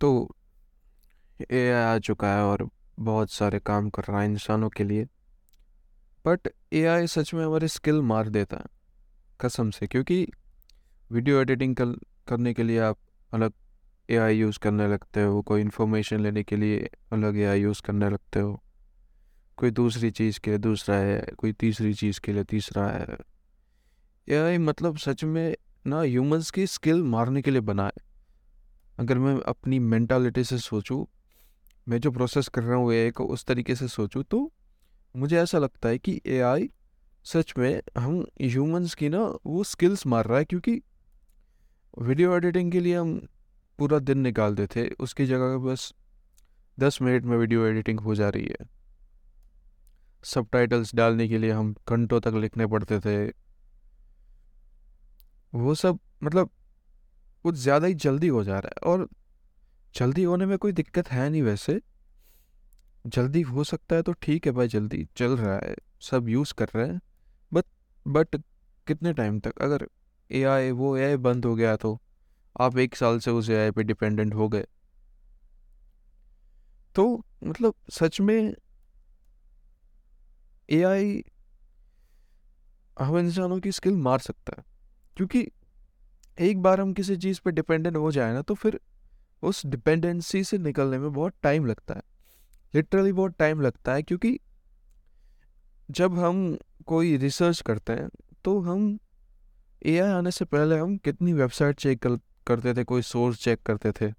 तो एआई आ चुका है और बहुत सारे काम कर रहा है इंसानों के लिए। बट एआई सच में हमारे स्किल मार देता है कसम से, क्योंकि वीडियो एडिटिंग करने के लिए आप अलग एआई यूज़ करने लगते हो, कोई इन्फॉर्मेशन लेने के लिए अलग एआई यूज़ करने लगते हो, कोई दूसरी चीज़ के लिए दूसरा है, कोई तीसरी चीज़ के लिए तीसरा है। एआई मतलब सच में ना ह्यूमंस की स्किल मारने के लिए बना है। अगर मैं अपनी मेंटालिटी से सोचूं, मैं जो प्रोसेस कर रहा हूँ एआई को उस तरीके से सोचूं, तो मुझे ऐसा लगता है कि एआई सच में हम ह्यूमंस की ना वो स्किल्स मार रहा है। क्योंकि वीडियो एडिटिंग के लिए हम पूरा दिन निकालते थे, उसकी जगह बस 10 मिनट में वीडियो एडिटिंग हो जा रही है। सबटाइटल्स डालने के लिए हम घंटों तक लिखने पड़ते थे, वो सब मतलब कुछ ज़्यादा ही जल्दी हो जा रहा है। और जल्दी होने में कोई दिक्कत है नहीं, वैसे जल्दी हो सकता है तो ठीक है भाई, जल्दी चल रहा है, सब यूज़ कर रहे हैं, बट कितने टाइम तक? अगर एआई वो एआई बंद हो गया तो आप 1 साल से उस एआई पे डिपेंडेंट हो गए। तो मतलब सच में एआई हम इंसानों की स्किल मार सकता है, क्योंकि एक बार हम किसी चीज़ पे डिपेंडेंट हो जाए ना, तो फिर उस डिपेंडेंसी से निकलने में बहुत टाइम लगता है, लिटरली बहुत टाइम लगता है। क्योंकि जब हम कोई रिसर्च करते हैं तो हम एआई आने से पहले हम कितनी वेबसाइट चेक करते थे, कोई सोर्स चेक करते थे।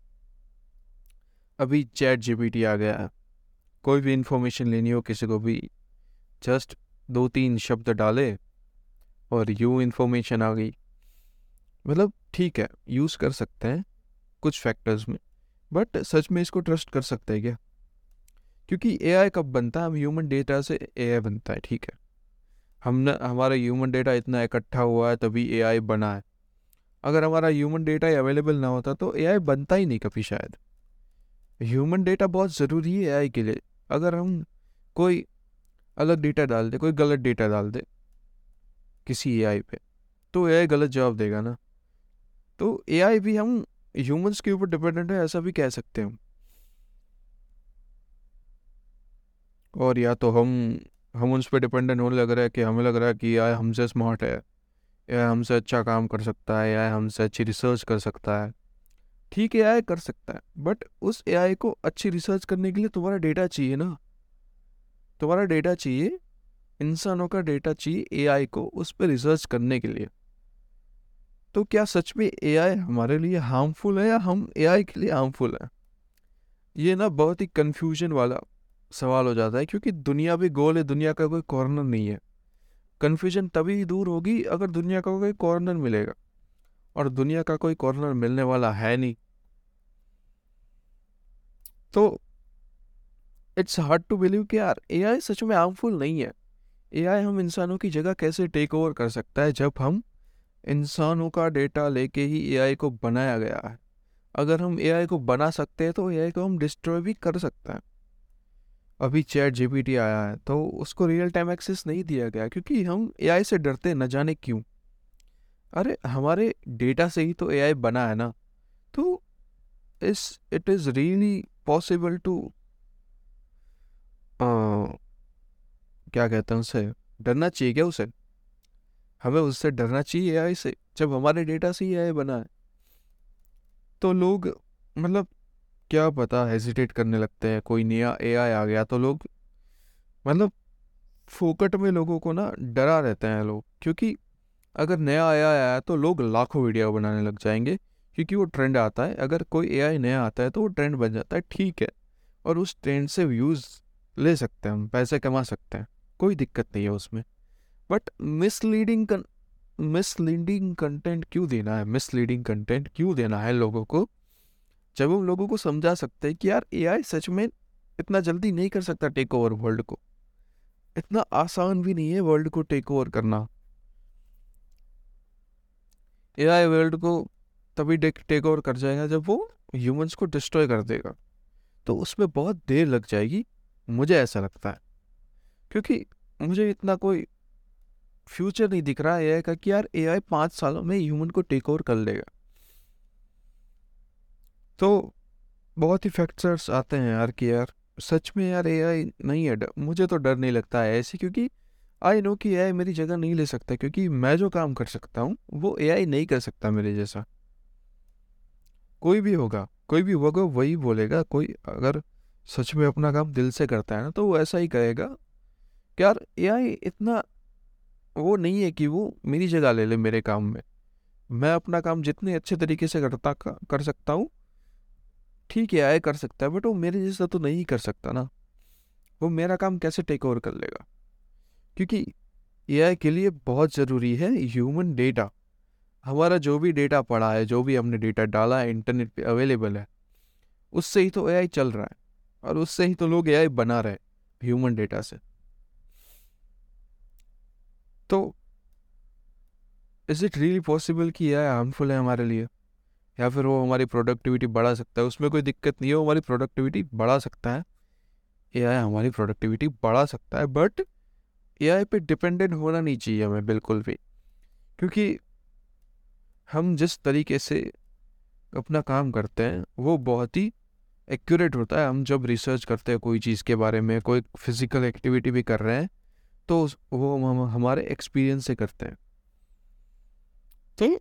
अभी चैट जीपीटी आ गया है, कोई भी इंफॉर्मेशन लेनी हो किसी को भी, जस्ट 2-3 शब्द डाले और यू इन्फॉर्मेशन आ गई। मतलब ठीक है, यूज़ कर सकते हैं कुछ फैक्टर्स में, बट सच में इसको ट्रस्ट कर सकते हैं क्या? क्योंकि एआई कब बनता है? हम ह्यूमन डेटा से एआई बनता है, ठीक है, हमने हमारा ह्यूमन डेटा इतना इकट्ठा हुआ है तभी एआई बना है। अगर हमारा ह्यूमन डेटा ही अवेलेबल ना होता तो एआई बनता ही नहीं कभी शायद। ह्यूमन डेटा बहुत ज़रूरी है एआई के लिए। अगर हम कोई अलग डेटा डाल दे, कोई गलत डेटा डाल दे किसी एआई पे, तो एआई गलत जवाब देगा ना। तो एआई भी हम ह्यूमंस के ऊपर डिपेंडेंट है, ऐसा भी कह सकते हैं। और या तो हम उस पर डिपेंडेंट होने लग रहा है कि हमें लग रहा है कि एआई हमसे स्मार्ट है, एआई हमसे अच्छा काम कर सकता है, एआई हमसे अच्छी रिसर्च कर सकता है। ठीक है, एआई कर सकता है, बट उस एआई को अच्छी रिसर्च करने के लिए तुम्हारा डेटा चाहिए ना, तुम्हारा डेटा चाहिए, इंसानों का डेटा चाहिए एआई को उस पर रिसर्च करने के लिए। तो क्या सच में एआई हमारे लिए हार्मफुल है या हम एआई के लिए हार्मफुल हैं? ये ना बहुत ही कन्फ्यूजन वाला सवाल हो जाता है, क्योंकि दुनिया भी गोल है, दुनिया का कोई कॉर्नर नहीं है। कन्फ्यूजन तभी दूर होगी अगर दुनिया का कोई कॉर्नर मिलेगा, और दुनिया का कोई कॉर्नर मिलने वाला है नहीं। तो इट्स हार्ड टू बिलीव कि यार एआई सच में हार्मफुल नहीं है। एआई हम इंसानों की जगह कैसे टेक ओवर कर सकता है जब हम इंसानों का डेटा लेके ही एआई को बनाया गया है? अगर हम एआई को बना सकते हैं तो एआई को हम डिस्ट्रॉय भी कर सकते हैं। अभी चैट जीपीटी आया है तो उसको रियल टाइम एक्सेस नहीं दिया गया, क्योंकि हम एआई से डरते न जाने क्यों। अरे हमारे डेटा से ही तो एआई बना है ना, तो it is really possible to क्या कहते हैं उसे, डरना चाहिए क्या उसे? हमें उससे डरना चाहिए एआई से, जब हमारे डेटा से ही एआई बना है। तो लोग मतलब क्या पता हेजिटेट करने लगते हैं, कोई नया एआई आ गया तो लोग मतलब फोकट में लोगों को ना डरा रहते हैं लोग, क्योंकि अगर नया एआई आया तो लोग लाखों वीडियो बनाने लग जाएंगे, क्योंकि वो ट्रेंड आता है। अगर कोई एआई नया आता है तो वो ट्रेंड बन जाता है, ठीक है, और उस ट्रेंड से व्यूज़ ले सकते हैं, हम पैसे कमा सकते हैं, कोई दिक्कत नहीं है उसमें। बट मिसलीडिंग कंटेंट क्यों देना है? मिसलीडिंग कंटेंट क्यों देना है लोगों को, जब हम लोगों को समझा सकते हैं कि यार एआई सच में इतना जल्दी नहीं कर सकता टेक ओवर वर्ल्ड को, इतना आसान भी नहीं है वर्ल्ड को टेक ओवर करना। एआई वर्ल्ड को तभी टेक ओवर कर जाएगा जब वो ह्यूमंस को डिस्ट्रॉय कर देगा, तो उसमें बहुत देर लग जाएगी, मुझे ऐसा लगता है। क्योंकि मुझे इतना कोई फ्यूचर नहीं दिख रहा है एआई का कि यार एआई 5 सालों में ह्यूमन को टेक ओवर कर लेगा। तो बहुत ही फैक्टर्स आते हैं यार कि यार सच में यार एआई नहीं है। मुझे तो डर नहीं लगता है ऐसे, क्योंकि आई नो कि एआई मेरी जगह नहीं ले सकता, क्योंकि मैं जो काम कर सकता हूँ वो एआई नहीं कर सकता मेरे जैसा। कोई भी होगा, कोई भी होगा वही बोलेगा। कोई अगर सच में अपना काम दिल से करता है ना तो वो ऐसा ही करेगा। कि यार एआई इतना वो नहीं है कि वो मेरी जगह ले ले मेरे काम में। मैं अपना काम जितने अच्छे तरीके से कर सकता हूँ, ठीक है एआई कर सकता है, बट वो मेरे जैसा तो नहीं कर सकता ना। वो मेरा काम कैसे टेक ओवर कर लेगा, क्योंकि एआई के लिए बहुत ज़रूरी है ह्यूमन डेटा। हमारा जो भी डेटा पड़ा है, जो भी हमने डेटा डाला है, इंटरनेट पे अवेलेबल है, उससे ही तो एआई चल रहा है और उससे ही तो लोग एआई बना रहे, ह्यूमन डेटा से। तो इज़ इट रियली पॉसिबल कि एआई हार्मफुल है हमारे लिए, या फिर वो हमारी प्रोडक्टिविटी बढ़ा सकता है? उसमें कोई दिक्कत नहीं है, वो हमारी प्रोडक्टिविटी बढ़ा सकता है, एआई हमारी प्रोडक्टिविटी बढ़ा सकता है, बट एआई पे डिपेंडेंट होना नहीं चाहिए हमें बिल्कुल भी। क्योंकि हम जिस तरीके से अपना काम करते हैं वो बहुत ही एक्यूरेट होता है। हम जब रिसर्च करते हैं कोई चीज़ के बारे में, कोई फिज़िकल एक्टिविटी भी कर रहे हैं, तो वो हम हमारे एक्सपीरियंस से करते हैं। तो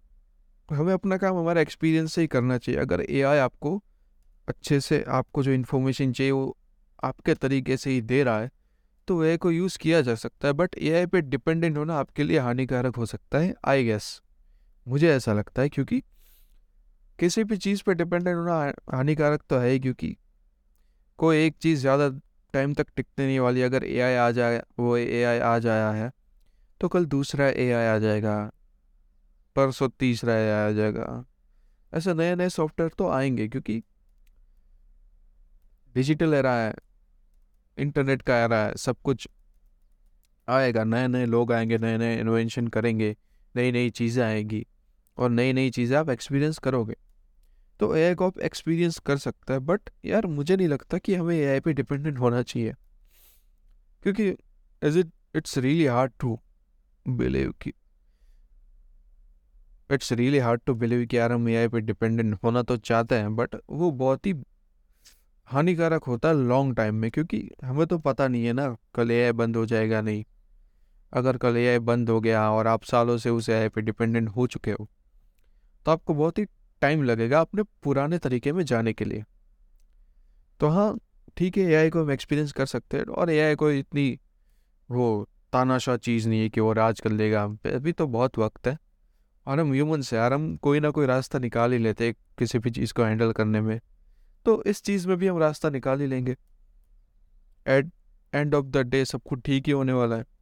हमें अपना काम हमारा एक्सपीरियंस से ही करना चाहिए। अगर एआई आपको अच्छे से, आपको जो इन्फॉर्मेशन चाहिए वो आपके तरीके से ही दे रहा है, तो एआई को यूज़ किया जा सकता है। बट एआई पे डिपेंडेंट होना आपके लिए हानिकारक हो सकता है, आई गेस। मुझे ऐसा लगता है, क्योंकि किसी भी चीज़ पे डिपेंडेंट होना हानिकारक तो है ही, क्योंकि कोई एक चीज़ ज़्यादा टाइम तक टिकने नहीं वाली। अगर एआई आ जाए, वो एआई आ जाया है, तो कल दूसरा एआई आ जाएगा, परसों तीसरा एआई आ जाएगा। ऐसे नए नए सॉफ्टवेयर तो आएंगे, क्योंकि डिजिटल एरा है, इंटरनेट का एरा है, सब कुछ आएगा। नए नए लोग आएंगे, नए नए इन्वेंशन करेंगे, नई नई चीज़ें आएंगी और नई नई चीज़ें आप एक्सपीरियंस करोगे। तो एआई को आप एक्सपीरियंस कर सकता है, बट यार मुझे नहीं लगता कि हमें एआई पे डिपेंडेंट होना चाहिए, क्योंकि it's really hard to believe कि यार हम एआई पे डिपेंडेंट होना तो चाहते हैं, बट वो बहुत ही हानिकारक होता है लॉन्ग टाइम में। क्योंकि हमें तो पता नहीं है ना कल एआई बंद हो जाएगा नहीं। अगर कल एआई बंद हो गया और आप सालों से उस एआई पे डिपेंडेंट हो चुके हो, तो आपको बहुत ही टाइम लगेगा अपने पुराने तरीके में जाने के लिए। तो हाँ ठीक है, एआई को हम एक्सपीरियंस कर सकते हैं, और एआई को इतनी वो तानाशाह चीज़ नहीं है कि वो राज कर लेगा हम पे। अभी तो बहुत वक्त है और हम ह्यूमन से यार हम कोई ना कोई रास्ता निकाल ही लेते किसी भी चीज़ को हैंडल करने में। तो इस चीज़ में भी हम रास्ता निकाल ही लेंगे। At end of the day सब कुछ ठीक ही होने वाला है।